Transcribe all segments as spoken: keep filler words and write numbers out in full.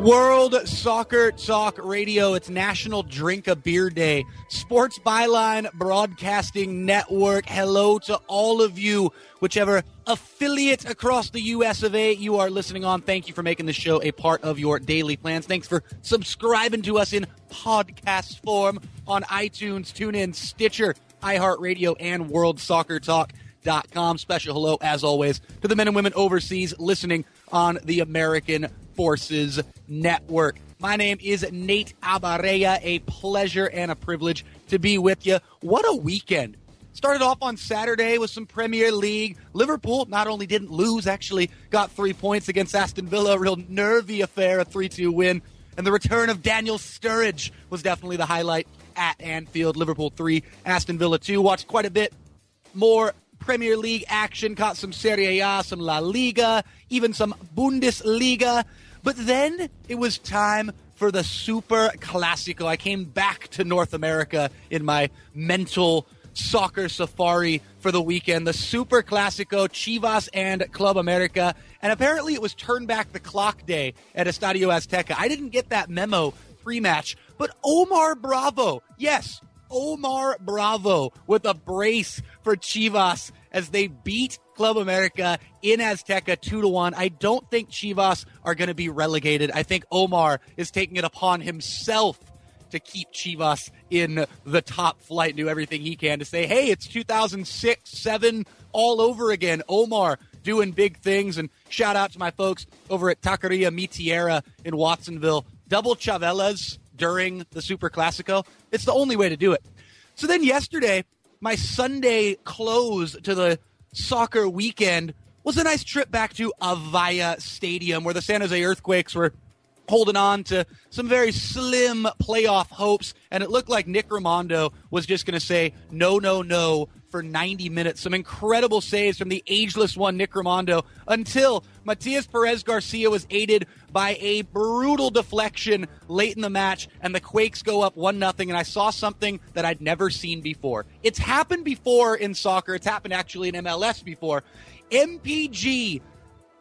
World Soccer Talk Radio. It's National Drink a Beer Day. Sports Byline Broadcasting Network. Hello to all of you, whichever affiliate across the U S of A you are listening on. Thank you for making the show a part of your daily plans. Thanks for subscribing to us in podcast form on iTunes, TuneIn, Stitcher, iHeartRadio, and world soccer talk dot com. Special hello, as always, to the men and women overseas listening on the American Forces Network. My name is Nate Abaurrea. A pleasure and a privilege to be with you. What a weekend. Started off on Saturday with some Premier League. Liverpool not only didn't lose, actually got three points against Aston Villa. A real nervy affair, a three two win. And the return of Daniel Sturridge was definitely the highlight at Anfield. Liverpool three, Aston Villa two. Watched quite a bit more Premier League action. Caught some Serie A, some La Liga, even some Bundesliga. But then it was time for the Super Clásico. I came back to North America in my mental soccer safari for the weekend. The Super Clásico, Chivas and Club America. And apparently it was turn back the clock day at Estadio Azteca. I didn't get that memo pre-match, but Omar Bravo, yes, Omar Bravo with a brace for Chivas as they beat Club America in Azteca two to one. I don't think Chivas are going to be relegated. I think Omar is taking it upon himself to keep Chivas in the top flight, do everything he can to say, hey, it's two thousand six, seven all over again. Omar doing big things. And shout out to my folks over at Taqueria Mi Tierra in Watsonville. Double Chavelas during the Super Clásico. It's the only way to do it. So then yesterday, my Sunday close to the soccer weekend was a nice trip back to Avaya Stadium, where the San Jose Earthquakes were holding on to some very slim playoff hopes. And it looked like Nick Rimando was just going to say no, no, no for ninety minutes. Some incredible saves from the ageless one, Nick Rimando, until Matias Perez Garcia was aided by a brutal deflection late in the match, and the Quakes go up one nothing, and I saw something that I'd never seen before. It's happened before in soccer. It's happened actually in M L S before. M P G,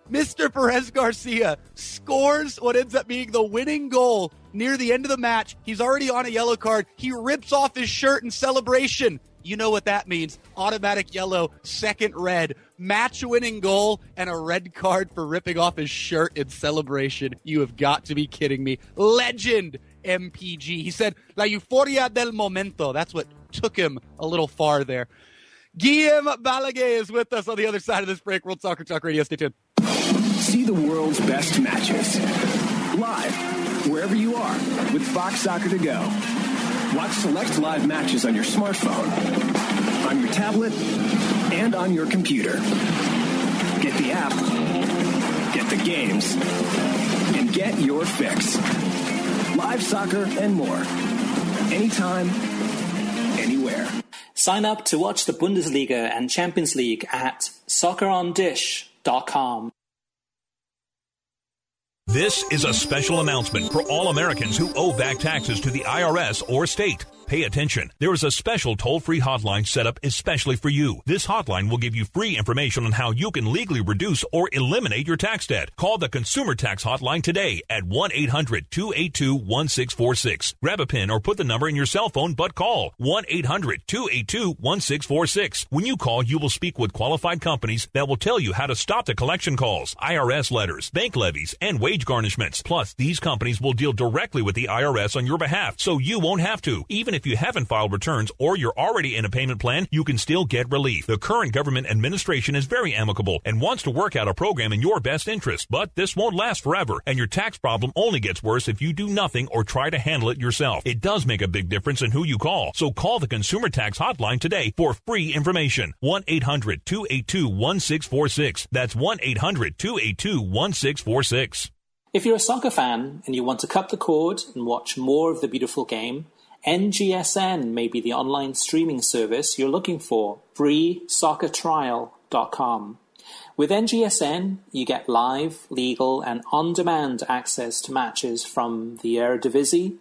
Mister Perez Garcia, scores what ends up being the winning goal near the end of the match. He's already on a yellow card. He rips off his shirt in celebration. You know what that means. Automatic yellow, second red, match-winning goal, and a red card for ripping off his shirt in celebration. You have got to be kidding me. Legend M P G. He said, la euforia del momento. That's what took him a little far there. Guillem Balagué is with us on the other side of this break. World Soccer Talk Radio. Stay tuned. See the world's best matches live wherever you are with Fox Soccer to Go. Watch select live matches on your smartphone, on your tablet, and on your computer. Get the app, get the games, and get your fix. Live soccer and more. Anytime, anywhere. Sign up to watch the Bundesliga and Champions League at soccer on dish dot com. This is a special announcement for all Americans who owe back taxes to the I R S or state. Pay attention. There is a special toll-free hotline set up especially for you. This hotline will give you free information on how you can legally reduce or eliminate your tax debt. Call the Consumer Tax Hotline today at one eight hundred two eight two one six four six. Grab a pen or put the number in your cell phone, but call one eight hundred two eight two one six four six. When you call, you will speak with qualified companies that will tell you how to stop the collection calls, I R S letters, bank levies, and wage garnishments. Plus, these companies will deal directly with the I R S on your behalf, so you won't have to. Even if you haven't filed returns or you're already in a payment plan, you can still get relief. The current government administration is very amicable and wants to work out a program in your best interest, but this won't last forever, and your tax problem only gets worse if you do nothing or try to handle it yourself. It does make a big difference in who you call, so call the Consumer Tax Hotline today for free information. one eight hundred two eight two one six four six. That's one eight hundred two eight two one six four six. If you're a soccer fan and you want to cut the cord and watch more of the beautiful game, N G S N may be the online streaming service you're looking for. Free Soccer Trial dot com. With N G S N, you get live, legal, and on-demand access to matches from the Eredivisie,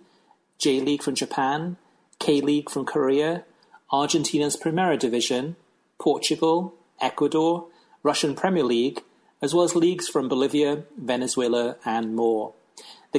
J-League from Japan, K-League from Korea, Argentina's Primera Division, Portugal, Ecuador, Russian Premier League, as well as leagues from Bolivia, Venezuela, and more. The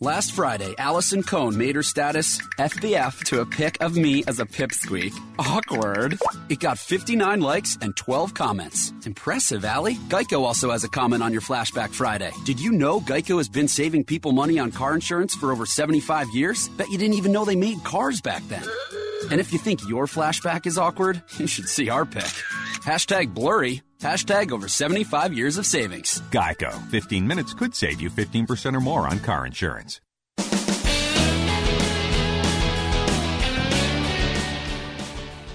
Last Friday, Allison Cohn made her status F B F to a pic of me as a pipsqueak. Awkward. It got fifty-nine likes and twelve comments. Impressive, Allie. Geico also has a comment on your Flashback Friday. Did you know Geico has been saving people money on car insurance for over seventy-five years? Bet you didn't even know they made cars back then. And if you think your flashback is awkward, you should see our pic. Hashtag blurry. Hashtag over seventy-five years of savings. Geico. fifteen minutes could save you fifteen percent or more on car insurance.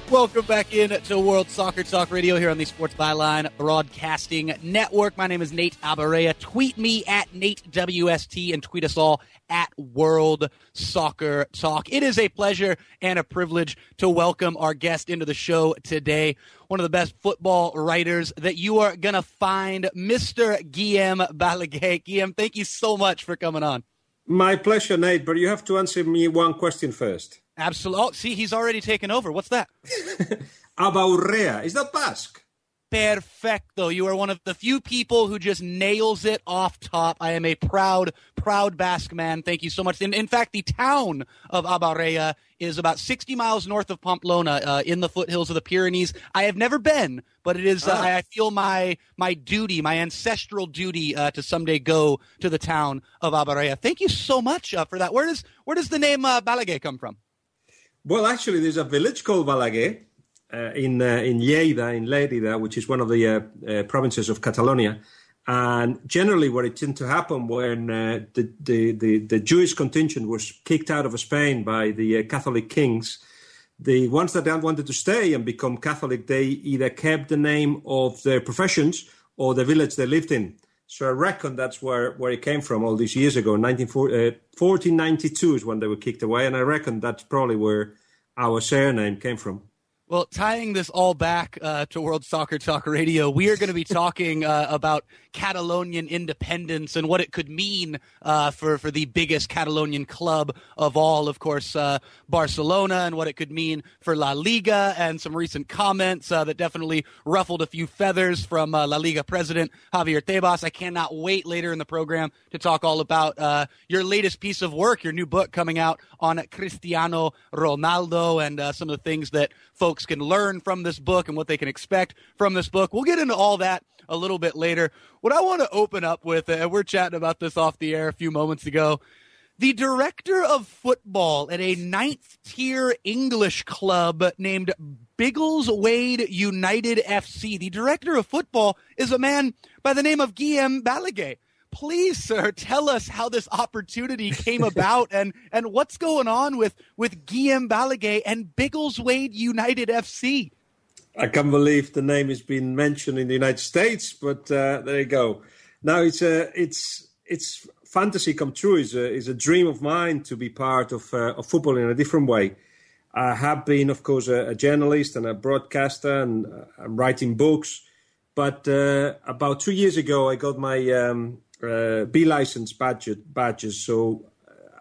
Welcome back in to World Soccer Talk Radio here on the Sports Byline Broadcasting Network. My name is Nate Abaurrea. Tweet me at Nate W S T and tweet us all at World Soccer Talk. It is a pleasure and a privilege to welcome our guest into the show today. One of the best football writers that you are going to find, Mister Guillem Balagué. Guillem, thank you so much for coming on. My pleasure, Nate, but you have to answer me one question first. Absolutely. Oh, see, he's already taken over. What's that? Abaurrea. Is that Basque? Perfecto. You are one of the few people who just nails it off top. I am a proud, proud Basque man. Thank you so much. In, in fact, the town of Abaurrea is about sixty miles north of Pamplona, uh, in the foothills of the Pyrenees. I have never been, but it is, uh, ah. I feel my my duty, my ancestral duty, uh, to someday go to the town of Abaurrea. Thank you so much uh, for that. Where does, where does the name uh, Balagué come from? Well, actually, there's a village called Balagué uh, in uh, in Lleida, in Lleida, which is one of the uh, uh, provinces of Catalonia. And generally, what it tended to happen when uh, the, the, the, the Jewish contingent was kicked out of Spain by the uh, Catholic kings, the ones that wanted to stay and become Catholic, they either kept the name of their professions or the village they lived in. So I reckon that's where, where it came from all these years ago. nineteen, uh, fourteen ninety-two is when they were kicked away, and I reckon that's probably where our surname came from. Well, tying this all back uh, to World Soccer Talk Radio, we are going to be talking uh, about Catalonian independence and what it could mean uh, for, for the biggest Catalonian club of all, of course, uh, Barcelona, and what it could mean for La Liga, and some recent comments uh, that definitely ruffled a few feathers from uh, La Liga president Javier Tebas. I cannot wait later in the program to talk all about uh, your latest piece of work, your new book coming out on Cristiano Ronaldo, and uh, some of the things that folks can learn from this book and what they can expect from this book. We'll get into all that a little bit later. What I want to open up with, and we're chatting about this off the air a few moments ago, the director of football at a ninth-tier English club named Biggleswade United F C. The director of football is a man by the name of Guillem Balagué. please, sir, tell us how this opportunity came about and, and what's going on with, with Guillem Balagué and Biggleswade United F C. I can't believe the name has been mentioned in the United States, but uh, there you go. Now, it's a, it's it's fantasy come true. It's a, it's a dream of mine to be part of, uh, of football in a different way. I have been, of course, a, a journalist and a broadcaster, and uh, I'm writing books. But uh, about two years ago, I got my um, uh, B license badge, badges. So,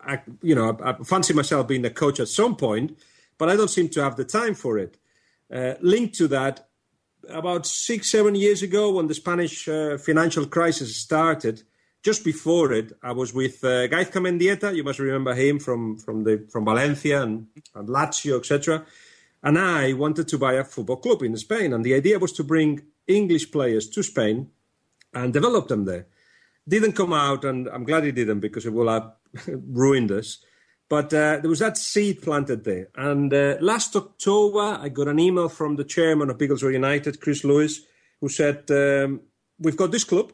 I, you know, I, I fancy myself being a coach at some point, but I don't seem to have the time for it. Uh, linked to that, about six, seven years ago, when the Spanish uh, financial crisis started, just before it, I was with uh, Gaizka Mendieta. You must remember him from from the from Valencia and, and Lazio, et cetera. And I wanted to buy a football club in Spain, and the idea was to bring English players to Spain and develop them there. Didn't come out, and I'm glad it didn't, because it will have ruined us. But uh, there was that seed planted there. And uh, last October, I got an email from the chairman of Biggleswade United, Chris Lewis, who said, um, we've got this club.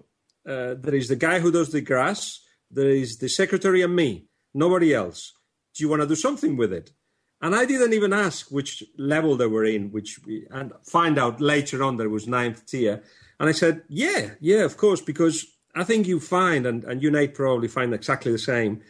Uh, there is the guy who does the grass. There is the secretary and me, nobody else. Do you want to do something with it? And I didn't even ask which level they were in, which we, and find out later on that it was ninth tier. And I said, yeah, yeah, of course, because I think you find, and, and you, Nate, probably find exactly the same,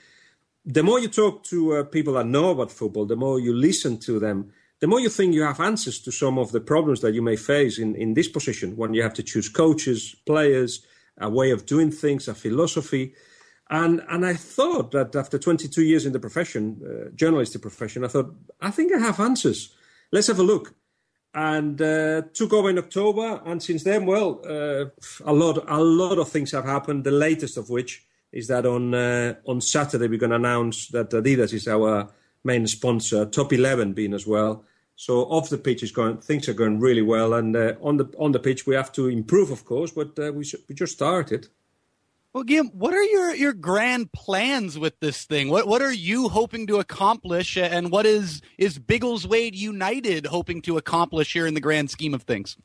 the more you talk to uh, people that know about football, the more you listen to them, the more you think you have answers to some of the problems that you may face in, in this position when you have to choose coaches, players, a way of doing things, a philosophy. And and I thought that after twenty-two years in the profession, uh, journalistic profession, I thought, I think I have answers. Let's have a look. And uh, took over in October. And since then, well, uh, a lot a lot of things have happened, the latest of which is that on uh, on Saturday we're going to announce that Adidas is our main sponsor, Top eleven being as well. So off the pitch is going, things are going really well, and uh, on the on the pitch we have to improve, of course, but uh, we we just started. Well, Guillem, what are your, your grand plans with this thing? What what are you hoping to accomplish, and what is is Biggleswade United hoping to accomplish here in the grand scheme of things?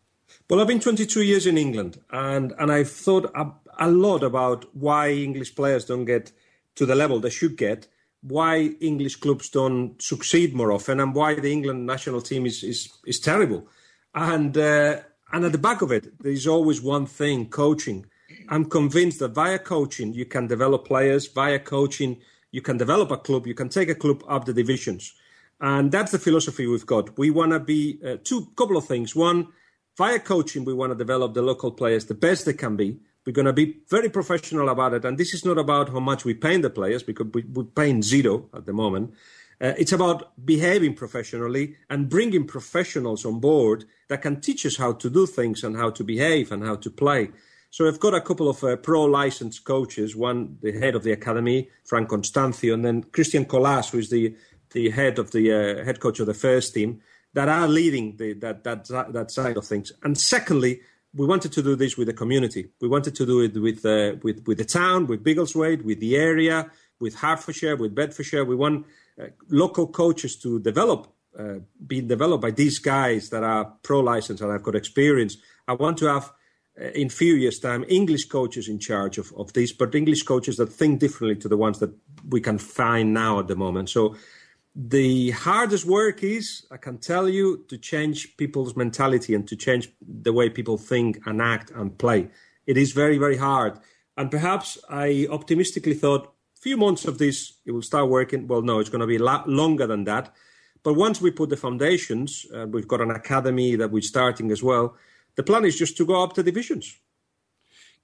Well, I've been twenty-two years in England, and, and I've thought a, a lot about why English players don't get to the level they should get, why English clubs don't succeed more often, and why the England national team is is, is terrible. And, uh, and at the back of it, there's always one thing, coaching. I'm convinced that via coaching, you can develop players. Via coaching, you can develop a club. You can take a club up the divisions. And that's the philosophy we've got. We want to be uh, two couple of things. One, via coaching, we want to develop the local players the best they can be. We're going to be very professional about it. And this is not about how much we pay the players, because we, we're paying zero at the moment. Uh, it's about behaving professionally and bringing professionals on board that can teach us how to do things and how to behave and how to play. So I've got a couple of uh, pro-licensed coaches, one, the head of the academy, Frank Constancio, and then Christian Colas, who is the, the head of the uh, head coach of the first team, that are leading the, that, that that side of things. And secondly, we wanted to do this with the community. We wanted to do it with uh, with with the town, with Biggleswade, with the area, with Hertfordshire, with Bedfordshire. We want uh, local coaches to develop, uh, be developed by these guys that are pro-licensed and have got experience. I want to have, uh, in few years' time, English coaches in charge of, of this, but English coaches that think differently to the ones that we can find now at the moment. So the hardest work is, I can tell you, to change people's mentality and to change the way people think and act and play. It is very, very hard. And perhaps I optimistically thought, a few months of this, it will start working. Well, no, it's going to be a lot longer than that. But once we put the foundations, uh, we've got an academy that we're starting as well, the plan is just to go up to divisions.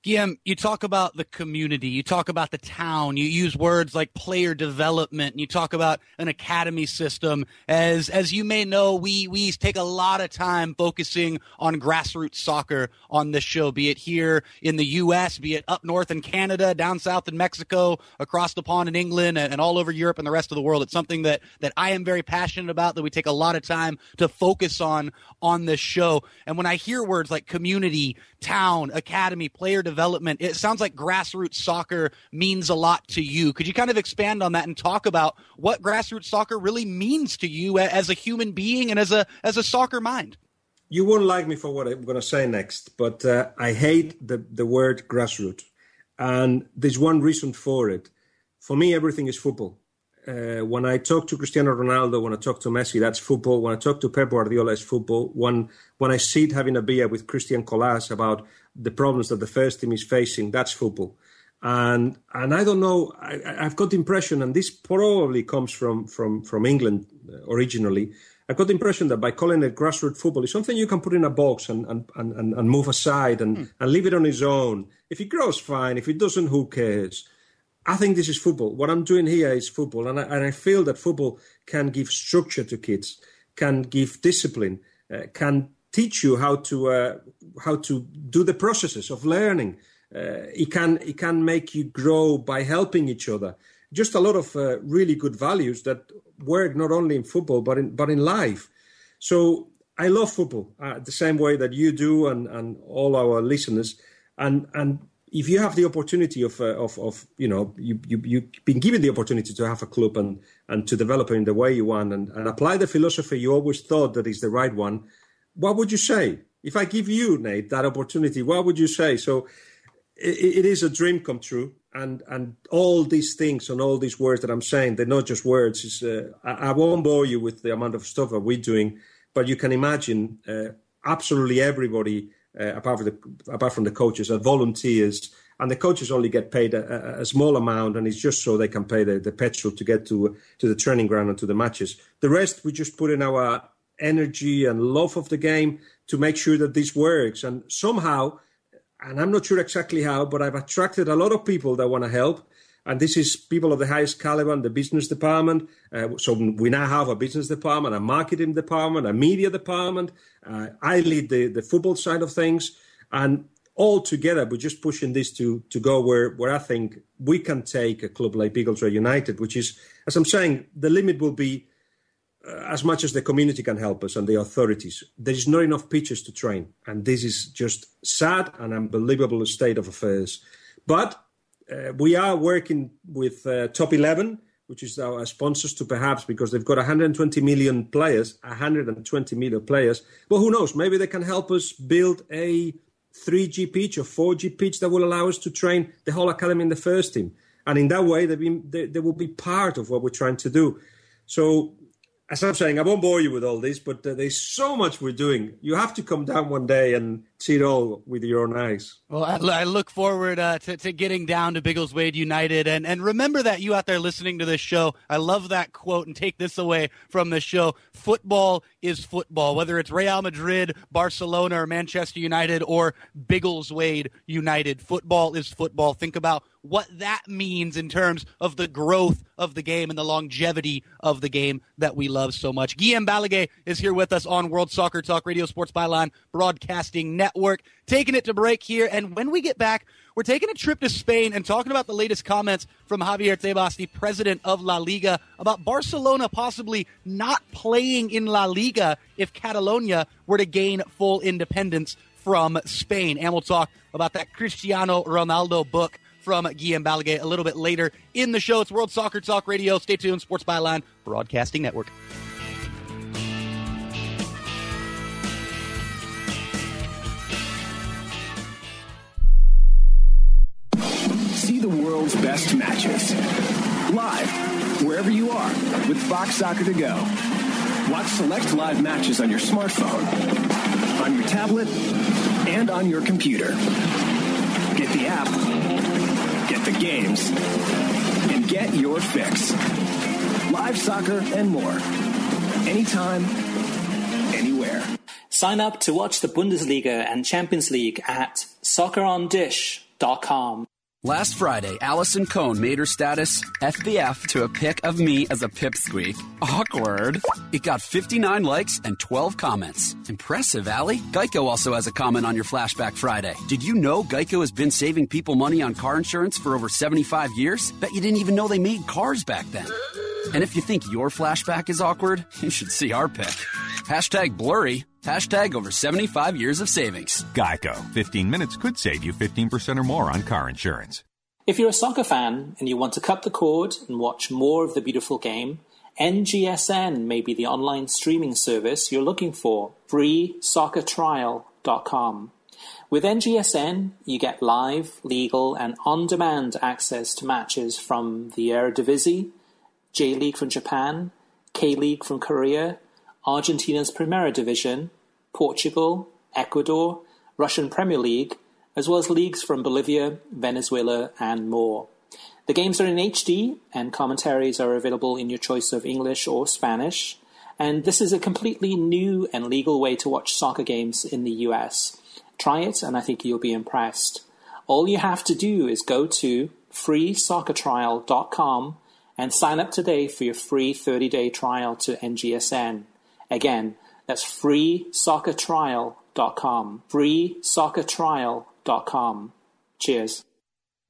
Guillem, you talk about the community, you talk about the town, you use words like player development, and you talk about an academy system. As as you may know, we, we take a lot of time focusing on grassroots soccer on this show, be it here in the U S, be it up north in Canada, down south in Mexico, across the pond in England, and, and all over Europe and the rest of the world. It's something that, that I am very passionate about, that we take a lot of time to focus on on this show. And when I hear words like community, town, academy, player development, Development. It sounds like grassroots soccer means a lot to you. Could you kind of expand on that and talk about what grassroots soccer really means to you as a human being and as a as a soccer mind? You won't like me for what I'm going to say next, but uh, I hate the, the word grassroots. And there's one reason for it. For me, everything is football. Uh, when I talk to Cristiano Ronaldo, when I talk to Messi, that's football. When I talk to Pep Guardiola, it's football. When, when I sit having a beer with Christian Colas about the problems that the first team is facing, that's football. And and I don't know, I, I've got the impression, and this probably comes from, from, from England originally, I've got the impression that by calling it grassroots football, it's something you can put in a box and and, and, and move aside and, mm. and leave it on its own. If it grows, fine. If it doesn't, who cares? I think this is football. What I'm doing here is football. And I, and I feel that football can give structure to kids, can give discipline, uh, can teach you how to uh, how to do the processes of learning. Uh, it can it can make you grow by helping each other. Just a lot of uh, really good values that work not only in football, but in but in life. So I love football uh, the same way that you do and, and all our listeners. And and if you have the opportunity of, uh, of, of you know, you, you, you've been given the opportunity to have a club and, and to develop in the way you want and, and apply the philosophy you always thought that is the right one, what would you say? If I give you, Nate, that opportunity, what would you say? So it, it is a dream come true. And and all these things and all these words that I'm saying, they're not just words. It's, uh, I, I won't bore you with the amount of stuff that we're doing, but you can imagine uh, absolutely everybody, uh, apart from the apart from the coaches, are volunteers, and the coaches only get paid a, a, a small amount, and it's just so they can pay the, the petrol to get to to the training ground and to the matches. The rest, we just put in our energy and love of the game to make sure that this works, and somehow. And I'm not sure exactly how, but I've attracted a lot of people that want to help. And this is people of the highest caliber in the business department. Uh, so we now have a business department, a marketing department, a media department. Uh, I lead the, the football side of things. And all together, we're just pushing this to to go where, where I think we can take a club like Biggleswade United, which is, as I'm saying, the limit will be uh, as much as the community can help us and the authorities. There is not enough pitches to train. And this is just sad and unbelievable state of affairs. But uh, we are working with uh, Top eleven, which is our sponsors to perhaps, because they've got one hundred twenty million players, one hundred twenty million players. But who knows, maybe they can help us build a three G pitch or four G pitch that will allow us to train the whole academy in the first team. And in that way, they, they will be part of what we're trying to do. So, as I'm saying, I won't bore you with all this, but uh, there's so much we're doing. You have to come down one day and see it all with your own eyes. Well, I, I look forward uh, to, to getting down to Biggleswade United. And, and remember that you out there listening to this show, I love that quote, and take this away from this show. Football is football, whether it's Real Madrid, Barcelona, or Manchester United, or Biggleswade United. Football is football. Think about what that means in terms of the growth of the game and the longevity of the game that we love so much. Guillem Balagué is here with us on World Soccer Talk Radio, Sports Byline Broadcasting Network. Taking it to break here, and when we get back, we're taking a trip to Spain and talking about the latest comments from Javier Tebas, the president of La Liga, about Barcelona possibly not playing in La Liga if Catalonia were to gain full independence from Spain. And we'll talk about that Cristiano Ronaldo book from Guillem Balagué a little bit later in the show. It's World Soccer Talk Radio. Stay tuned, Sports Byline Broadcasting Network. See the world's best matches live wherever you are with Fox Soccer to Go. Watch select live matches on your smartphone, on your tablet, and on your computer. Get the app, get the games, and get your fix. Live soccer and more. Anytime, anywhere. Sign up to watch the Bundesliga and Champions League at soccer on dish dot com. Last Friday, Allison Cohn made her status F B F to a pic of me as a pipsqueak. Awkward. It got fifty-nine likes and twelve comments. Impressive, Allie. Geico also has a comment on your Flashback Friday. Did you know Geico has been saving people money on car insurance for over seventy-five years? Bet you didn't even know they made cars back then. And if you think your flashback is awkward, you should see our pic. Hashtag blurry. Hashtag over seventy-five years of savings. Geico. fifteen minutes could save you fifteen percent or more on car insurance. If you're a soccer fan and you want to cut the cord and watch more of the beautiful game, N G S N may be the online streaming service you're looking for. free soccer trial dot com. With N G S N, you get live, legal, and on-demand access to matches from the Eredivisie, J-League from Japan, K-League from Korea, Argentina's Primera Division, Portugal, Ecuador, Russian Premier League, as well as leagues from Bolivia, Venezuela, and more. The games are in H D, and commentaries are available in your choice of English or Spanish. And this is a completely new and legal way to watch soccer games in the U S. Try it, and I think you'll be impressed. All you have to do is go to free soccer trial dot com and sign up today for your free thirty-day trial to N G S N. Again, that's free soccer trial dot com. free soccer trial dot com. Cheers.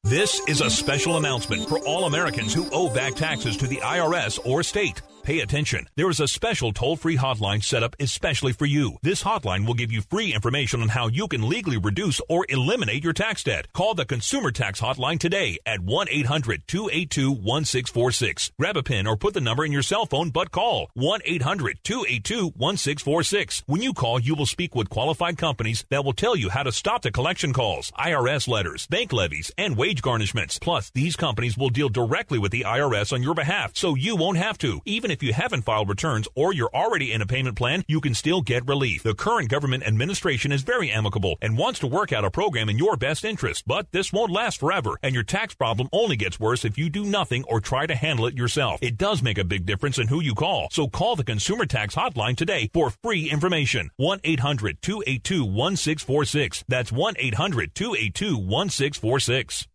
This is a special announcement for all Americans who owe back taxes to the I R S or state. Pay attention. There is a special toll-free hotline set up especially for you. This hotline will give you free information on how you can legally reduce or eliminate your tax debt. Call the Consumer Tax Hotline today at one eight hundred two eight two one six four six. Grab a pen or put the number in your cell phone, but call one eight hundred two eight two one six four six. When you call, you will speak with qualified companies that will tell you how to stop the collection calls, I R S letters, bank levies, and wage garnishments. Plus, these companies will deal directly with the I R S on your behalf, so you won't have to. Even if you haven't filed returns or you're already in a payment plan, you can still get relief. The current government administration is very amicable and wants to work out a program in your best interest, but this won't last forever, and your tax problem only gets worse if you do nothing or try to handle it yourself. It does make a big difference in who you call, so call the Consumer Tax Hotline today for free information. one eight hundred two eight two one six four six. That's one eight hundred two eight two one six four six.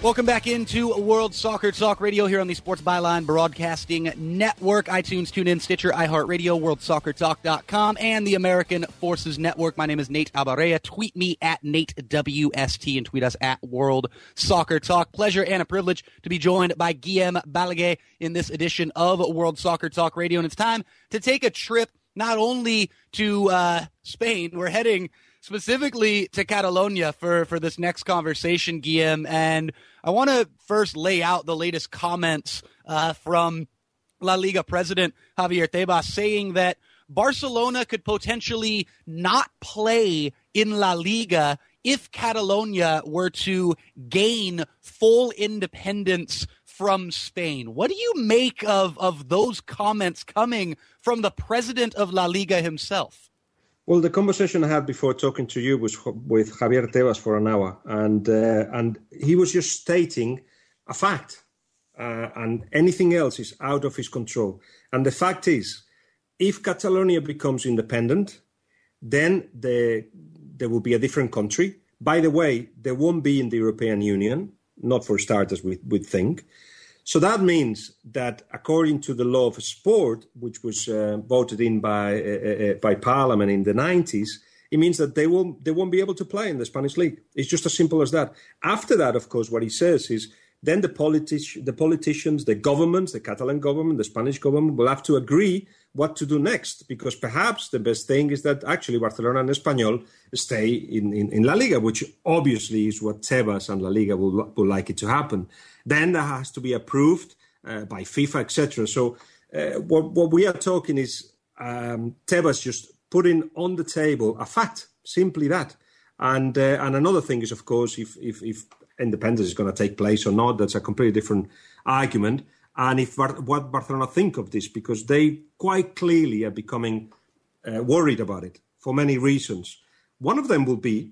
Welcome back into World Soccer Talk Radio here on the Sports Byline Broadcasting Network, iTunes, TuneIn, Stitcher, iHeartRadio, world soccer talk dot com, and the American Forces Network. My name is Nate Abaurrea. Tweet me at Nate W S T and tweet us at World Soccer Talk. Pleasure and a privilege to be joined by Guillem Balagué in this edition of World Soccer Talk Radio. And it's time to take a trip not only to uh, Spain, we're heading specifically to Catalonia for, for this next conversation, Guillem. And I want to first lay out the latest comments uh, from La Liga president Javier Tebas, saying that Barcelona could potentially not play in La Liga if Catalonia were to gain full independence from Spain. What do you make of, of those comments coming from the president of La Liga himself? Well, the conversation I had before talking to you was with Javier Tebas for an hour, and uh, and he was just stating a fact, uh, and anything else is out of his control. And the fact is, if Catalonia becomes independent, then the, there will be a different country. By the way, they won't be in the European Union, not for starters, we would think. So that means that according to the law of sport, which was uh, voted in by uh, uh, by Parliament in the nineties, it means that they won't they won't be able to play in the Spanish league. It's just as simple as that. After that, of course, what he says is then the politi- the politicians, the governments, the Catalan government, the Spanish government will have to agree what to do next, because perhaps the best thing is that actually Barcelona and Espanyol stay in, in, in La Liga, which obviously is what Tebas and La Liga would, would like it to happen. Then that has to be approved uh, by FIFA, et cetera. So uh, what, what we are talking is um, Tebas just putting on the table a fact, simply that. And uh, and another thing is, of course, if, if, if independence is going to take place or not, that's a completely different argument. And if what Barcelona think of this, because they quite clearly are becoming uh, worried about it for many reasons. One of them will be,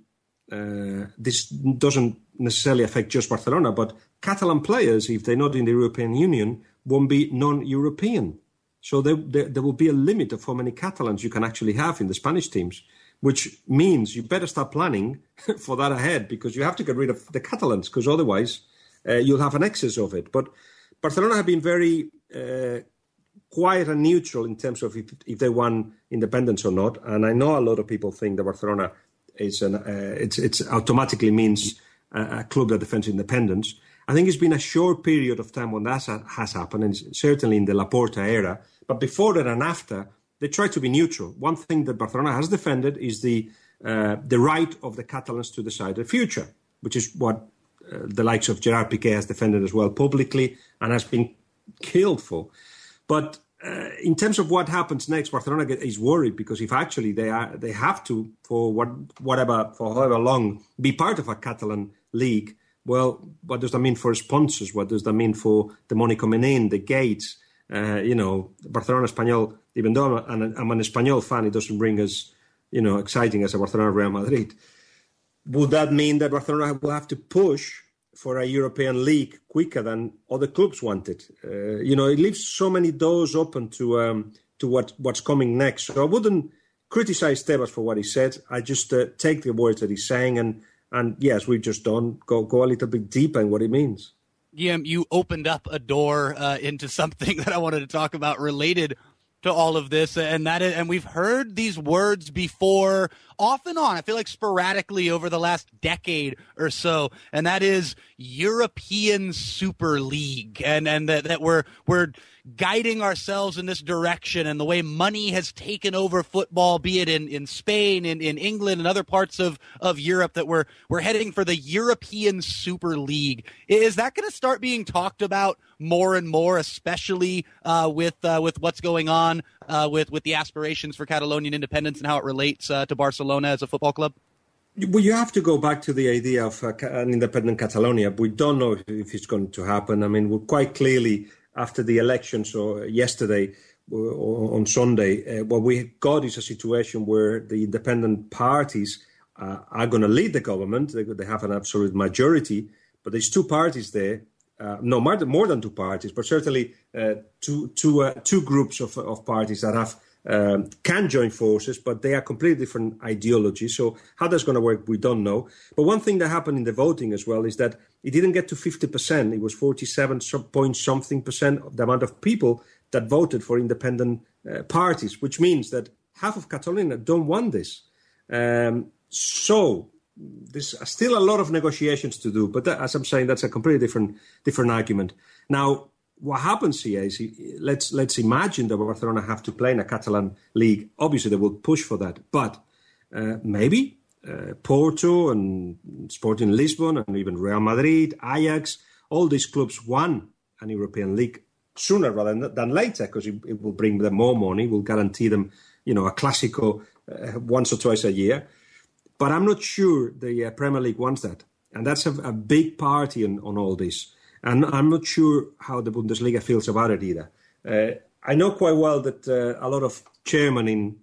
uh, this doesn't necessarily affect just Barcelona, but Catalan players, if they're not in the European Union, won't be non-European. So there, there, there will be a limit of how many Catalans you can actually have in the Spanish teams, which means you better start planning for that ahead, because you have to get rid of the Catalans, because otherwise uh, you'll have an excess of it. But Barcelona have been very uh, quiet and neutral in terms of if, if they want independence or not. And I know a lot of people think that Barcelona is an, uh, it's, it's automatically means a, a club that defends independence. I think it's been a short period of time when that has happened, and certainly in the Laporta era. But before that and after, they try to be neutral. One thing that Barcelona has defended is the uh, the right of the Catalans to decide their future, which is what Uh, the likes of Gerard Piqué has defended as well publicly and has been killed for. But uh, in terms of what happens next, Barcelona is worried because if actually they are, they have to for what, whatever for however long be part of a Catalan league. Well, what does that mean for sponsors? What does that mean for the money coming in, the gates? Uh, you know, Barcelona Espanyol, even though I'm an, I'm an Espanyol fan, it doesn't bring us, you know, exciting as a Barcelona Real Madrid. Would that mean that Barcelona will have to push for a European league quicker than other clubs wanted? Uh, you know, it leaves so many doors open to um, to what, what's coming next. So I wouldn't criticize Tebas for what he said. I just uh, take the words that he's saying and, and yes, we've just done, go, go a little bit deeper in what it means. Guillem, yeah, you opened up a door uh, into something that I wanted to talk about related to all of this, and that is, and we've heard these words before, off and on, I feel like sporadically over the last decade or so, and that is European Super League, and and that, that we're we're guiding ourselves in this direction, and the way money has taken over football, be it in, in Spain, in, in England, and other parts of, of Europe, that we're we're heading for the European Super League. Is that going to start being talked about more and more, especially uh, with uh, with what's going on uh, with with the aspirations for Catalonian independence and how it relates uh, to Barcelona as a football club? Well, you have to go back to the idea of uh, an independent Catalonia. We don't know if it's going to happen. I mean, we're quite clearly after the elections or yesterday or on Sunday, uh, what we got is a situation where the independent parties uh, are going to lead the government. They, they have an absolute majority, but there's two parties there. Uh, no, more than, more than two parties, but certainly uh, two, two, uh, two groups of, of parties that have Um, can join forces, but they are completely different ideologies. So how that's going to work, we don't know. But one thing that happened in the voting as well is that it didn't get to fifty percent. It was forty-seven point something percent of the amount of people that voted for independent uh, parties, which means that half of Catalonia don't want this. Um, so there's still a lot of negotiations to do. But that, as I'm saying, that's a completely different different argument. Now, what happens here is, let's let's imagine that Barcelona have to play in a Catalan league. Obviously, they will push for that. But uh, maybe uh, Porto and Sporting Lisbon and even Real Madrid, Ajax, all these clubs won an European league sooner rather than, than later because it, it will bring them more money. It will guarantee them, you know, a Clásico uh, once or twice a year. But I'm not sure the uh, Premier League wants that. And that's a, a big party on, on all this. And I'm not sure how the Bundesliga feels about it either. Uh, I know quite well that uh, a lot of chairmen in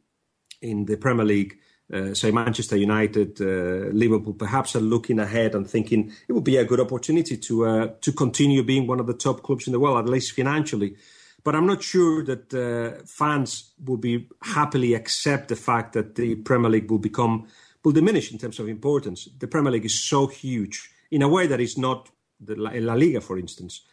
in the Premier League, uh, say Manchester United, uh, Liverpool, perhaps are looking ahead and thinking it would be a good opportunity to uh, to continue being one of the top clubs in the world, at least financially. But I'm not sure that uh, fans will be happily accept the fact that the Premier League will become will diminish in terms of importance. The Premier League is so huge in a way that it's not the La Liga, for instance.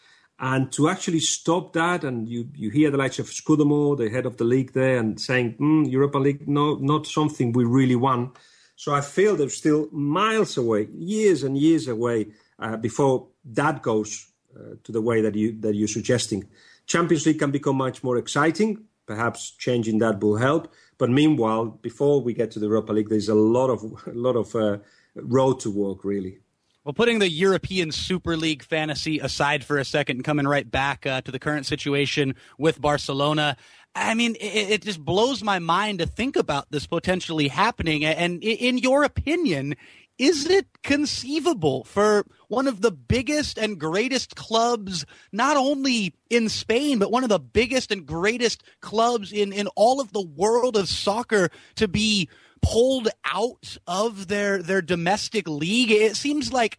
And to actually stop that, and you, you hear the likes of Scudamore, the head of the league there, and saying, mm, Europa League, no, not something we really want. So I feel they're still miles away, years and years away, uh, before that goes uh, to the way that, you, that you're suggesting. Champions League can become much more exciting. Perhaps changing that will help. But meanwhile, before we get to the Europa League, there's a lot of, a lot of uh, road to walk, really. Well, putting the European Super League fantasy aside for a second and coming right back uh, to the current situation with Barcelona, I mean, it, it just blows my mind to think about this potentially happening. And in your opinion, is it conceivable for one of the biggest and greatest clubs, not only in Spain, but one of the biggest and greatest clubs in, in all of the world of soccer to be pulled out of their their domestic league? It seems like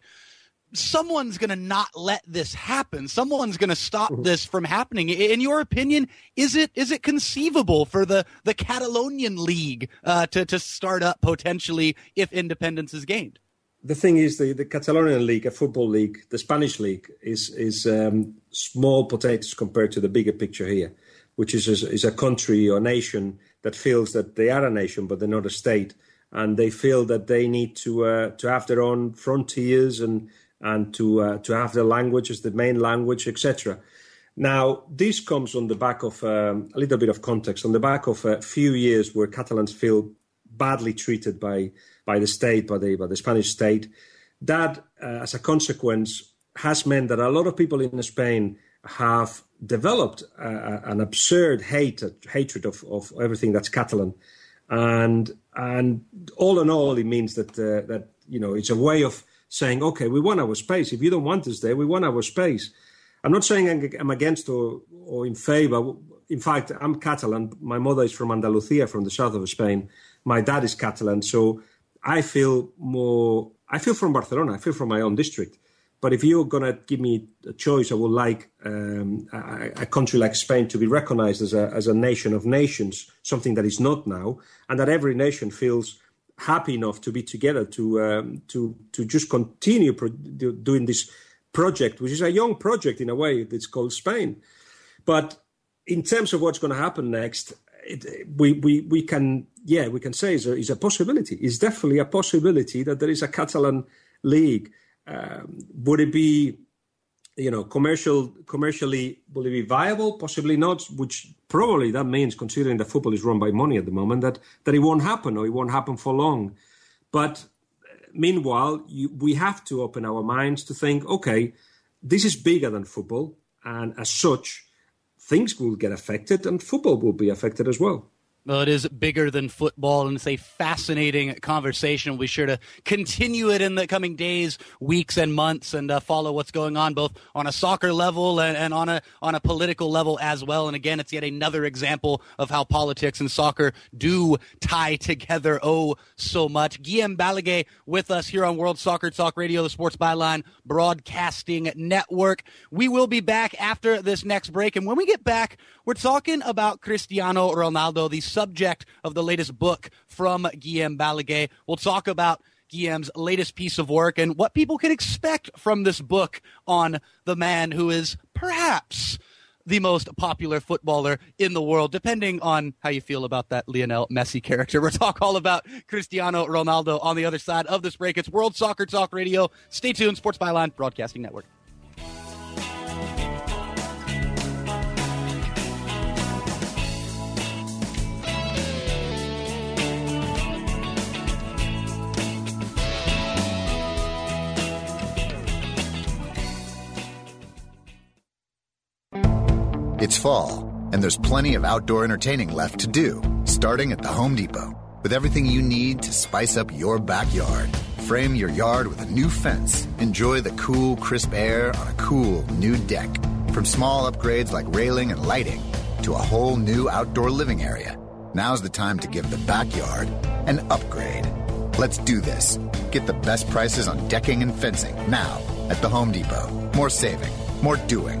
someone's going to not let this happen. Someone's going to stop this from happening. In your opinion, is it is it conceivable for the, the Catalonian league uh, to, to start up potentially if independence is gained? The thing is, the, the Catalonian league, a football league, the Spanish league, is is um, small potatoes compared to the bigger picture here, which is a, is a country or nation that feels that they are a nation, but they're not a state, and they feel that they need to uh, to have their own frontiers and and to uh, to have their language as the main language, et cetera. Now, this comes on the back of um, a little bit of context, on the back of a few years where Catalans feel badly treated by by the state, by the by the Spanish state. That, uh, as a consequence, has meant that a lot of people in Spain have developed uh, an absurd hate, hatred of, of everything that's Catalan. And and all in all, it means that uh, that you know it's a way of saying, okay, we want our space. If you don't want us there, we want our space. I'm not saying I'm against or, or in favor. In fact, I'm Catalan. My mother is from Andalusia, from the south of Spain. My dad is Catalan, so I feel more. I feel from Barcelona. I feel from my own district. But if you're going to give me a choice, I would like um, a, a country like Spain to be recognized as a as a nation of nations, something that is not now, and that every nation feels happy enough to be together to um, to to just continue pro- doing this project, which is a young project in a way. It's called Spain. But in terms of what's going to happen next, it, we, we we can yeah we can say is a, is a possibility. It's definitely a possibility that there is a Catalan league. Um, would it be, you know, commercial? Commercially, will it be viable? Possibly not. Which probably that means, considering that football is run by money at the moment, that that it won't happen, or it won't happen for long. But meanwhile, you, we have to open our minds to think, okay, this is bigger than football, and as such, things will get affected, and football will be affected as well. Well, it is bigger than football, and it's a fascinating conversation. We'll be sure to continue it in the coming days, weeks, and months, and uh, follow what's going on both on a soccer level and, and on a on a political level as well. And again, it's yet another example of how politics and soccer do tie together oh so much. Guillem Balagué with us here on World Soccer Talk Radio, the Sports Byline Broadcasting Network. We will be back after this next break, and when we get back, we're talking about Cristiano Ronaldo, the subject of the latest book from Guillem Balagué. We'll talk about Guillem's latest piece of work and what people can expect from this book on the man who is perhaps the most popular footballer in the world, depending on how you feel about that Lionel Messi character. We'll talk all about Cristiano Ronaldo on the other side of this break. It's World Soccer Talk Radio. Stay tuned, Sports Byline Broadcasting Network. It's fall, and there's plenty of outdoor entertaining left to do, starting at the Home Depot, with everything you need to spice up your backyard. Frame your yard with a new fence. Enjoy the cool, crisp air on a cool, new deck. From small upgrades like railing and lighting to a whole new outdoor living area, now's the time to give the backyard an upgrade. Let's do this. Get the best prices on decking and fencing now at the Home Depot. More saving, more doing.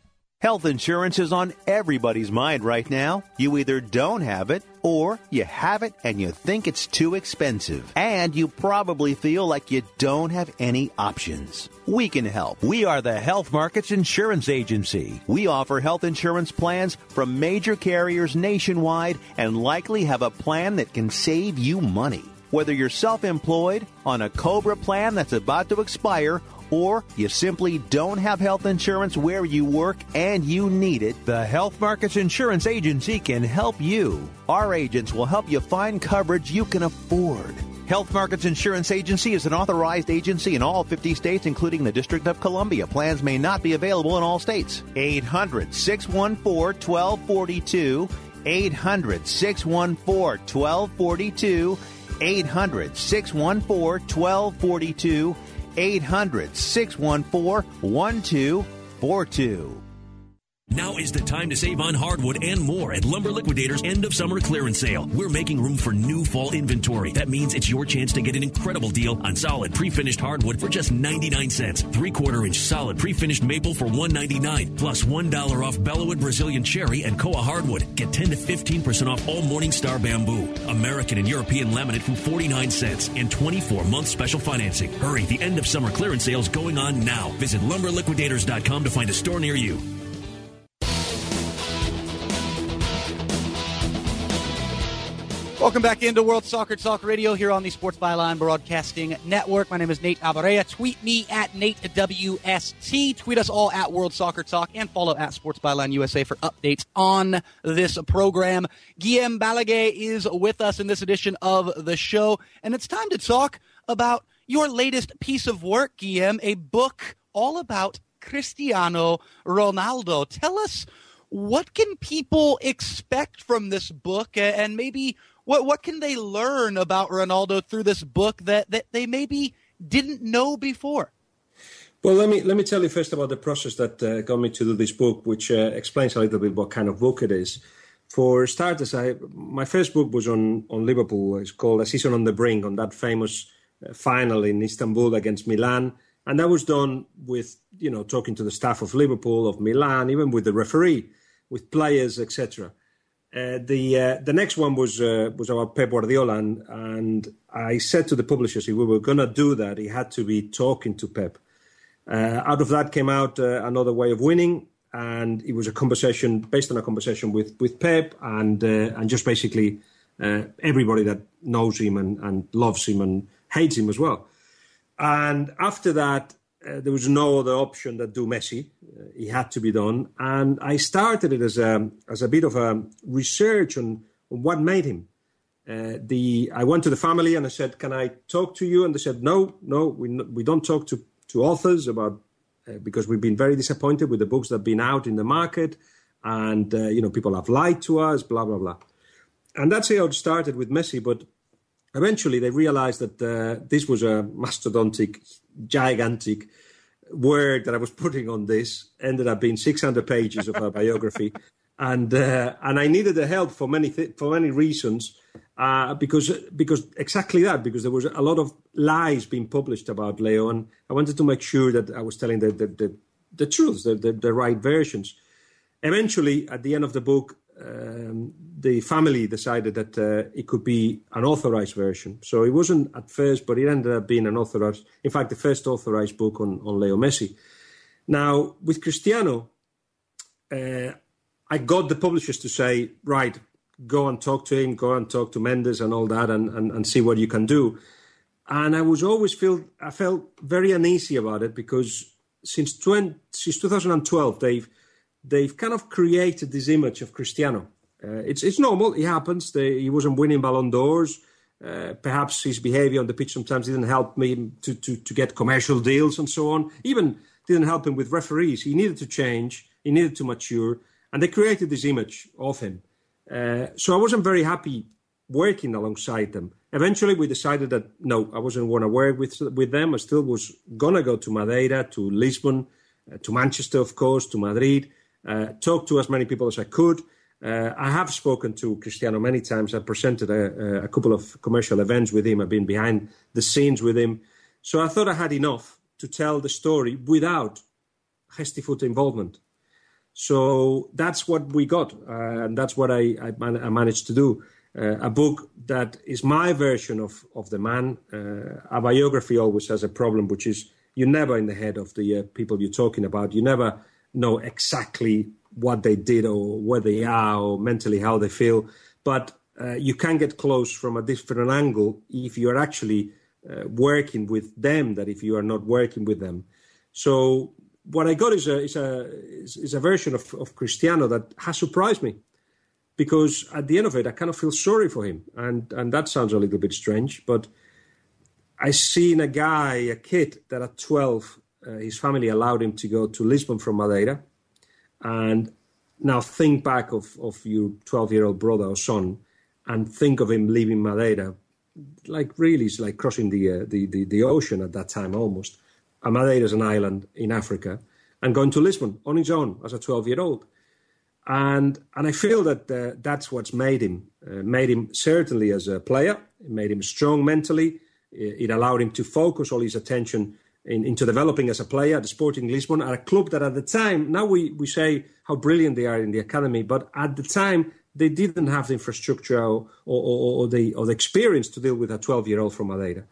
Health insurance is on everybody's mind right now. You either don't have it, or you have it and you think it's too expensive. And you probably feel like you don't have any options. We can help. We are the Health Markets Insurance Agency. We offer health insurance plans from major carriers nationwide and likely have a plan that can save you money. Whether you're self-employed, on a COBRA plan that's about to expire, or you simply don't have health insurance where you work and you need it, the Health Markets Insurance Agency can help you. Our agents will help you find coverage you can afford. Health Markets Insurance Agency is an authorized agency in all fifty states, including the District of Columbia. Plans may not be available in all states. eight hundred, six one four, one two four two. eight hundred, six one four, one two four two. eight hundred, six one four, one two four two. eight hundred, six one four, one two four two. Now is the time to save on hardwood and more at Lumber Liquidators' end-of-summer clearance sale. We're making room for new fall inventory. That means it's your chance to get an incredible deal on solid pre-finished hardwood for just ninety-nine cents. Three-quarter inch solid pre-finished maple for one ninety-nine, plus one dollar off Bellawood Brazilian Cherry and Koa Hardwood. Get ten to fifteen percent off all Morningstar Bamboo. American and European laminate from forty-nine cents and twenty-four month special financing. Hurry, the end-of-summer clearance sale is going on now. Visit lumber liquidators dot com to find a store near you. Welcome back into World Soccer Talk Radio here on the Sports Byline Broadcasting Network. My name is Nate Abaurrea. Tweet me at Nate W S T. Tweet us all at World Soccer Talk and follow at Sports Byline U S A for updates on this program. Guillem Balagué is with us in this edition of the show, and it's time to talk about your latest piece of work, Guillem, a book all about Cristiano Ronaldo. Tell us, what can people expect from this book, and maybe What what can they learn about Ronaldo through this book that, that they maybe didn't know before? Well, let me let me tell you first about the process that uh, got me to do this book, which uh, explains a little bit what kind of book it is. For starters, I my first book was on, on Liverpool. It's called A Season on the Brink, on that famous uh, final in Istanbul against Milan. And that was done with, you know, talking to the staff of Liverpool, of Milan, even with the referee, with players, et cetera. Uh, the uh, the next one was uh, was about Pep Guardiola, and, and I said to the publishers, if we were going to do that, he had to be talking to Pep. Uh, out of that came out uh, Another Way of Winning, and it was a conversation based on a conversation with, with Pep and uh, and just basically uh, everybody that knows him and, and loves him and hates him as well. And after that, uh, there was no other option than do Messi. Uh, he had to be done. And I started it as a as a bit of a research on, on what made him. Uh, the I went to the family and I said, can I talk to you? And they said, no, no, we we don't talk to, to authors about uh, because we've been very disappointed with the books that have been out in the market. And, uh, you know, people have lied to us, blah, blah, blah. And that's how it started with Messi. But eventually, they realized that uh, this was a mastodontic, gigantic work that I was putting on this. Ended up being six hundred pages of a biography, and uh, and I needed the help for many th- for many reasons, uh, because because exactly that because there was a lot of lies being published about Leo, and I wanted to make sure that I was telling the the the, the truths, the, the the right versions. Eventually, at the end of the book, Um, the family decided that uh, it could be an authorized version. So it wasn't at first, but it ended up being an authorized, in fact, the first authorized book on, on Leo Messi. Now, with Cristiano, uh, I got the publishers to say, right, go and talk to him, go and talk to Mendes and all that, and, and, and see what you can do. And I was always feel, I felt very uneasy about it because since, twenty, since twenty twelve, they've They've kind of created this image of Cristiano. Uh, it's it's normal. It happens. They, he wasn't winning Ballon d'Ors. Uh, perhaps his behavior on the pitch sometimes didn't help him to, to, to get commercial deals and so on. Even didn't help him with referees. He needed to change. He needed to mature. And they created this image of him. Uh, so I wasn't very happy working alongside them. Eventually, we decided that, no, I wasn't going to work with, with them. I still was going to go to Madeira, to Lisbon, uh, to Manchester, of course, to Madrid. Uh, talk to as many people as I could. Uh, I have spoken to Cristiano many times. I presented a, a couple of commercial events with him. I've been behind the scenes with him. So I thought I had enough to tell the story without Gestifoot involvement. So that's what we got. Uh, and that's what I, I, man- I managed to do. Uh, a book that is my version of, of the man. Uh, a biography always has a problem, which is you're never in the head of the uh, people you're talking about. You never know exactly what they did or where they are or mentally how they feel. But uh, you can get close from a different angle if you are actually uh, working with them than if you are not working with them. So what I got is a is a, is a version of, of Cristiano that has surprised me because at the end of it, I kind of feel sorry for him. And, and that sounds a little bit strange, but I seen a guy, a kid that at twelve, Uh, his family allowed him to go to Lisbon from Madeira. And now think back of, of your twelve-year-old brother or son and think of him leaving Madeira. Like, really, it's like crossing the, uh, the, the, the ocean at that time almost. And Madeira is an island in Africa. And going to Lisbon on his own as a twelve-year-old. And and I feel that uh, that's what's made him, uh, made him certainly as a player, it made him strong mentally. It, it allowed him to focus all his attention in, into developing as a player at the Sporting Lisbon, at a club that at the time, now we, we say how brilliant they are in the academy, but at the time they didn't have the infrastructure or, or, or, or, the, or the experience to deal with a twelve-year-old from Madeira.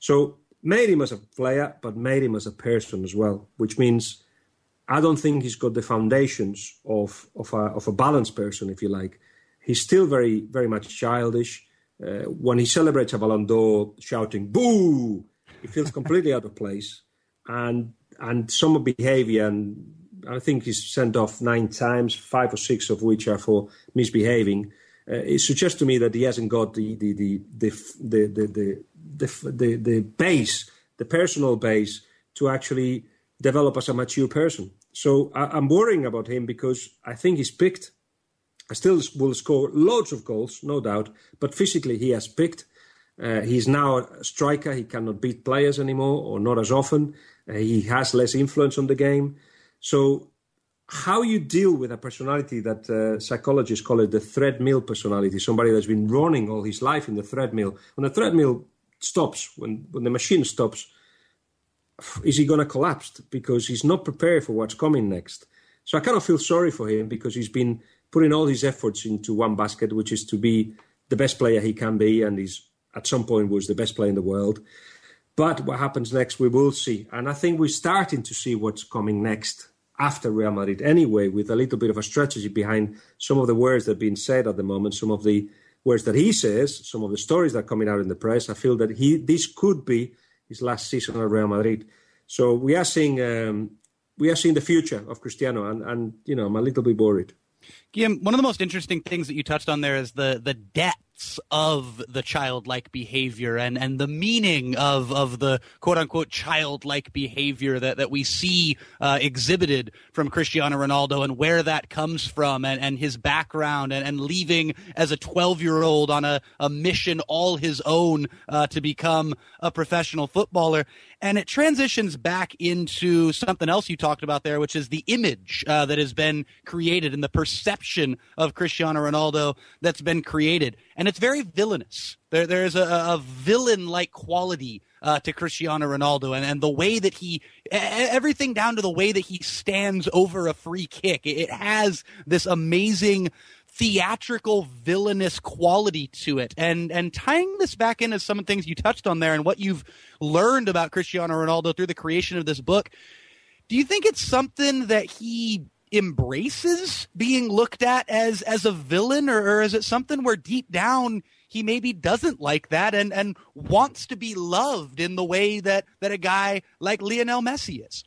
So made him as a player, but made him as a person as well, which means I don't think he's got the foundations of of a, of a balanced person, if you like. He's still very, very much childish. Uh, when he celebrates a Ballon d'Or shouting, boo, he feels completely out of place. And and some behaviour, and I think he's sent off nine times, five or six of which are for misbehaving. Uh, it suggests to me that he hasn't got the the the the the the the, the, the, the base, the personal base to actually develop as a mature person. So I, I'm worrying about him because I think he's picked. I still will score loads of goals, no doubt, but physically he has picked. Uh, he's now a striker. He cannot beat players anymore, or not as often. Uh, he has less influence on the game. So how you deal with a personality that uh, psychologists call it the treadmill personality, somebody that's been running all his life in the treadmill. When the treadmill stops, when, when the machine stops, is he going to collapse? Because he's not prepared for what's coming next. So I kind of feel sorry for him because he's been putting all his efforts into one basket, which is to be the best player he can be, and he's at some point was the best player in the world. But what happens next, we will see. And I think we're starting to see what's coming next after Real Madrid anyway, with a little bit of a strategy behind some of the words that have been said at the moment, some of the words that he says, some of the stories that are coming out in the press. I feel that he this could be his last season at Real Madrid. So we are seeing um, we are seeing the future of Cristiano, and, and you know, I'm a little bit worried. Guillem, one of the most interesting things that you touched on there is the the depths of the childlike behavior and, and the meaning of, of the quote-unquote childlike behavior that, that we see uh, exhibited from Cristiano Ronaldo, and where that comes from, and, and his background, and, and leaving as a twelve-year-old on a, a mission all his own uh, to become a professional footballer. And it transitions back into something else you talked about there, which is the image uh, that has been created and the perception of Cristiano Ronaldo that's been created. And it's very villainous. There, there is a, a villain-like quality uh, to Cristiano Ronaldo, and, and the way that he – everything down to the way that he stands over a free kick. It, it has this amazing – theatrical villainous quality to it, and and tying this back in as some of the things you touched on there and what you've learned about Cristiano Ronaldo through the creation of this book, do you think it's something that he embraces, being looked at as as a villain, or, or is it something where deep down he maybe doesn't like that and and wants to be loved in the way that that a guy like Lionel Messi is?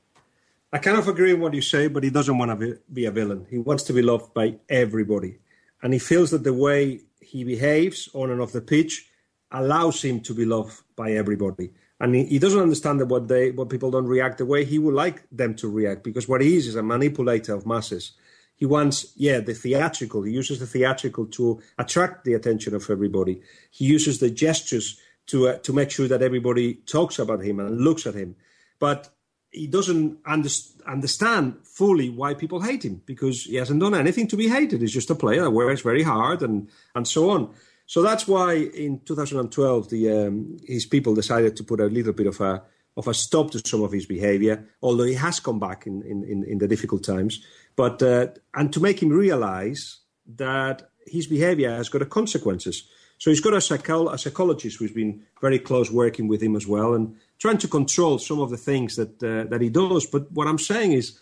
I kind of agree with what you say, but he doesn't want to be a villain. He wants to be loved by everybody. And he feels that the way he behaves on and off the pitch allows him to be loved by everybody. And he, he doesn't understand that what they, what people don't react the way he would like them to react, because what he is is a manipulator of masses. He wants, yeah, the theatrical. He uses the theatrical to attract the attention of everybody. He uses the gestures to uh, to make sure that everybody talks about him and looks at him. But he doesn't underst- understand fully why people hate him, because he hasn't done anything to be hated. He's just a player that works very hard and, and so on. So that's why in two thousand twelve, the um, his people decided to put a little bit of a of a stop to some of his behavior, although he has come back in, in, in, in the difficult times. But uh, and to make him realize that his behavior has got a consequences. So he's got a, psycho- a psychologist who's been very close working with him as well, and trying to control some of the things that uh, that he does. But what I'm saying is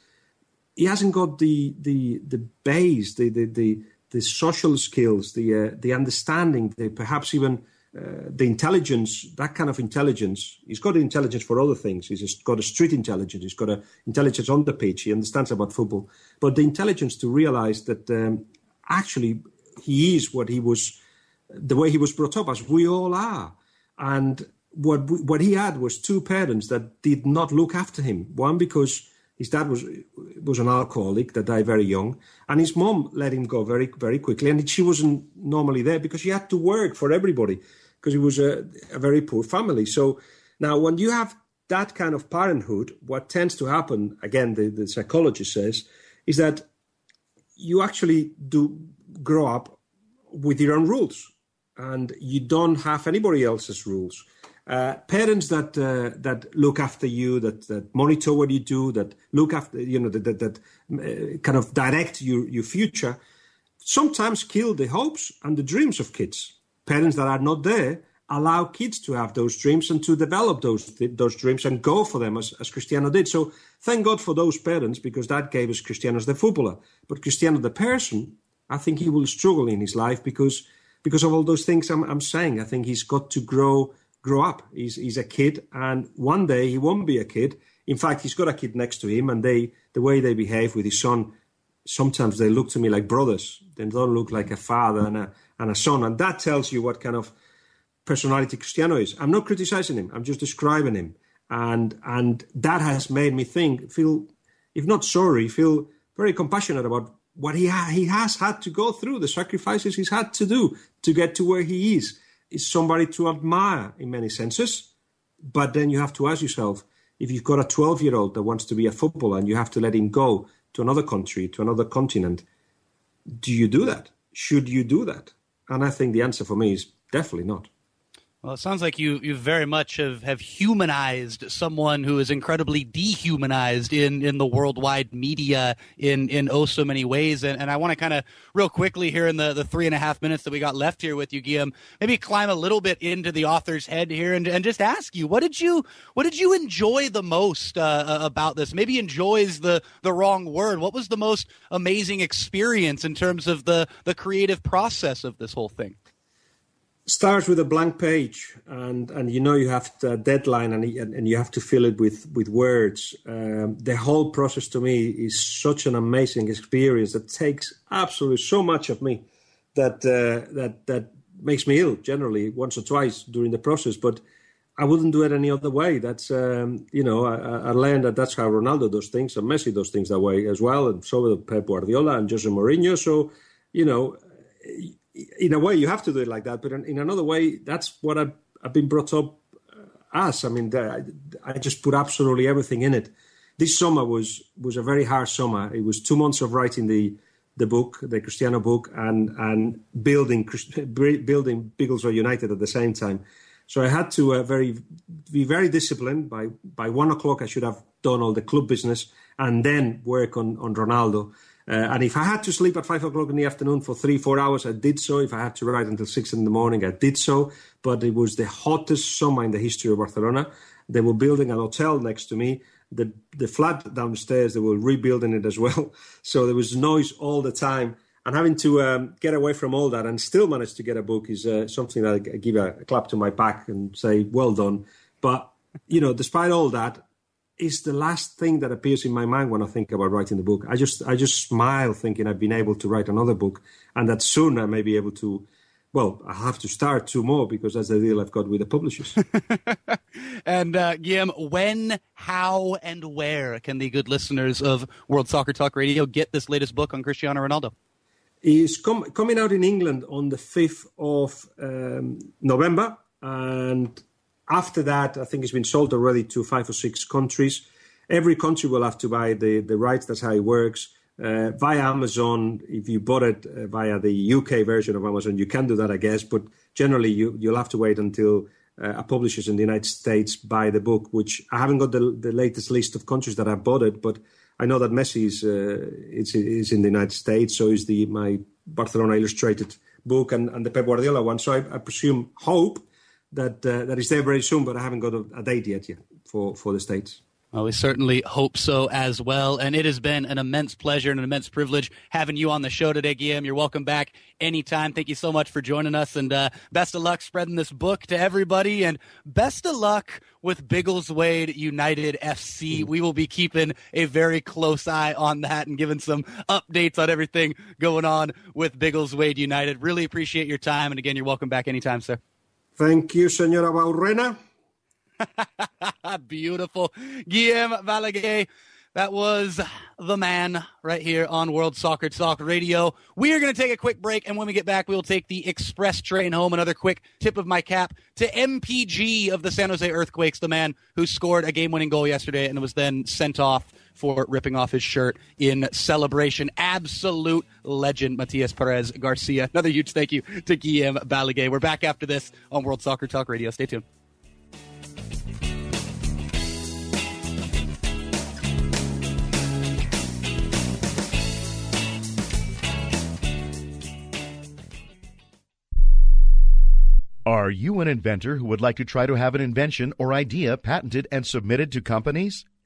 he hasn't got the the the base, the the the, the social skills, the uh, the understanding, the perhaps even uh, the intelligence, that kind of intelligence. He's got intelligence for other things. He's got a street intelligence. He's got a intelligence on the pitch. He understands about football. But the intelligence to realize that um, actually he is what he was, the way he was brought up, as we all are. And what we, what he had was two parents that did not look after him. One, because his dad was was an alcoholic that died very young, and his mom let him go very, very quickly. And she wasn't normally there because she had to work for everybody, because he was a, a very poor family. So now when you have that kind of parenthood, what tends to happen, again, the, the psychologist says, is that you actually do grow up with your own rules, and you don't have anybody else's rules. Uh, parents that uh, that look after you, that, that monitor what you do, that look after, you know, that that, that uh, kind of direct your, your future, sometimes kill the hopes and the dreams of kids. Parents that are not there allow kids to have those dreams and to develop those those dreams and go for them, as, as Cristiano did. So thank God for those parents, because that gave us Cristiano as the footballer. But Cristiano the person, I think he will struggle in his life because because of all those things I'm, I'm saying. I think he's got to grow grow up. He's he's a kid, and one day he won't be a kid. In fact, he's got a kid next to him, and they the way they behave with his son, sometimes they look to me like brothers. They don't look like a father and a and a son, and that tells you what kind of personality Cristiano is. I'm not criticizing him. I'm just describing him, and and that has made me think, feel, if not sorry, feel very compassionate about what he ha- he has had to go through, the sacrifices he's had to do to get to where he is. Is somebody to admire in many senses, but then you have to ask yourself, if you've got a twelve-year-old that wants to be a footballer and you have to let him go to another country, to another continent, do you do that? Should you do that? And I think the answer for me is definitely not. Well, it sounds like you, you very much have, have humanized someone who is incredibly dehumanized in, in the worldwide media in, in oh so many ways. And, and I want to kind of real quickly here in the, the three and a half minutes that we got left here with you, Guillem, maybe climb a little bit into the author's head here and, and just ask you, what did you what did you enjoy the most uh, about this? Maybe enjoy's the, the wrong word. What was the most amazing experience in terms of the, the creative process of this whole thing? Starts with a blank page, and, and you know you have a deadline, and and you have to fill it with with words. Um, the whole process to me is such an amazing experience that takes absolutely so much of me that uh, that that makes me ill generally once or twice during the process. But I wouldn't do it any other way. That's um, you know I, I learned that that's how Ronaldo does things, and Messi does things that way as well, and so with Pep Guardiola and Jose Mourinho. So you know. In a way, you have to do it like that, but in another way, that's what I've, I've been brought up as. I mean, I just put absolutely everything in it. This summer was was a very hard summer. It was two months of writing the the book, the Cristiano book, and and building building Biggleswade United at the same time. So I had to uh, very be very disciplined. By by one o'clock, I should have done all the club business and then work on on Ronaldo. Uh, and if I had to sleep at five o'clock in the afternoon for three, four hours, I did so. If I had to write until six in the morning, I did so. But it was the hottest summer in the history of Barcelona. They were building an hotel next to me. The the flat downstairs, they were rebuilding it as well. So there was noise all the time. And having to um, get away from all that and still manage to get a book is uh, something that I give a clap to my back and say, well done. But, you know, despite all that, is the last thing that appears in my mind when I think about writing the book. I just I just smile thinking I've been able to write another book, and that soon I may be able to, well, I have to start two more because that's the deal I've got with the publishers. And uh, Guillem, when, how, and where can the good listeners of World Soccer Talk Radio get this latest book on Cristiano Ronaldo? It's com- coming out in England on the fifth of um, November, and after that, I think it's been sold already to five or six countries. Every country will have to buy the, the rights. That's how it works. Uh, via Amazon, if you bought it uh, via the U K version of Amazon, you can do that, I guess. But generally, you, you'll have to wait until uh, a publishers in the United States buy the book, which I haven't got the, the latest list of countries that have bought it. But I know that Messi is, uh, it's, is in the United States, so is the my Barcelona Illustrated book and, and the Pep Guardiola one. So I, I presume, hope, that uh, that is there very soon, but I haven't got a, a date yet, yet for, for the States. Well, we certainly hope so as well. And it has been an immense pleasure and an immense privilege having you on the show today, Guillem. You're welcome back anytime. Thank you so much for joining us. And uh, best of luck spreading this book to everybody. And best of luck with Biggleswade United F C. We will be keeping a very close eye on that and giving some updates on everything going on with Biggleswade United. Really appreciate your time. And again, you're welcome back anytime, sir. Thank you, Señor Abaurrea. Beautiful. Guillem Balagué, that was the man right here on World Soccer Talk Radio. We are going to take a quick break, and when we get back, we will take the express train home. Another quick tip of my cap to M P G of the San Jose Earthquakes, the man who scored a game-winning goal yesterday and was then sent off for ripping off his shirt in celebration. Absolute legend, Matias Perez Garcia. Another huge thank you to Guillem Balagué. We're back after this on World Soccer Talk Radio. Stay tuned. Are you an inventor who would like to try to have an invention or idea patented and submitted to companies,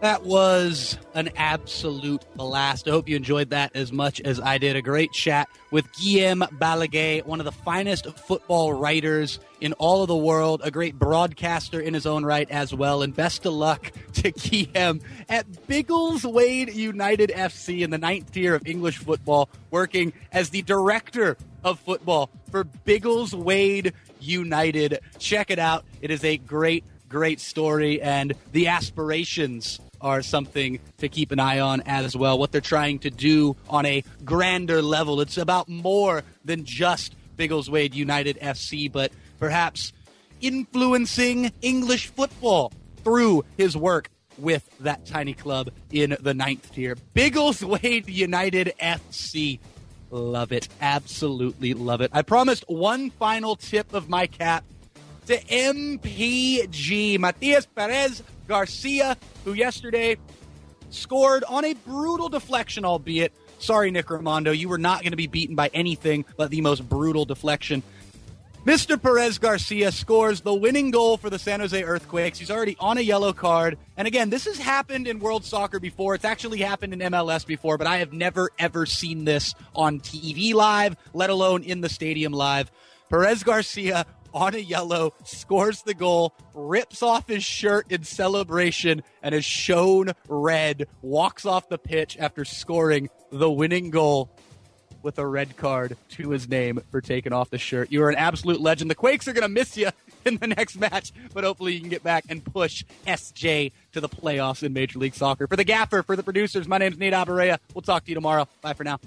That was an absolute blast. I hope you enjoyed that as much as I did. A great chat with Guillem Balagué, one of the finest football writers in all of the world, a great broadcaster in his own right as well. And best of luck to Guillem at Biggleswade United F C in the ninth tier of English football, working as the director of football for Biggleswade United. Check it out. It is a great Great story, and the aspirations are something to keep an eye on as well. What they're trying to do on a grander level. It's about more than just Biggleswade United F C, but perhaps influencing English football through his work with that tiny club in the ninth tier. Biggleswade United F C. Love it. Absolutely love it. I promised one final tip of my cap to M P G, Matias Perez Garcia, who yesterday scored on a brutal deflection, albeit. Sorry, Nick Rimando, you were not going to be beaten by anything but the most brutal deflection. Mister Perez Garcia scores the winning goal for the San Jose Earthquakes. He's already on a yellow card. And again, this has happened in world soccer before. It's actually happened in M L S before, but I have never, ever seen this on T V live, let alone in the stadium live. Perez Garcia on a yellow, scores the goal, rips off his shirt in celebration, and is shown red, walks off the pitch after scoring the winning goal with a red card to his name for taking off the shirt. You are an absolute legend. The Quakes are going to miss you in the next match, but hopefully you can get back and push S J to the playoffs in Major League Soccer. For the gaffer, for the producers, my name is Nate Abaurrea. We'll talk to you tomorrow. Bye for now.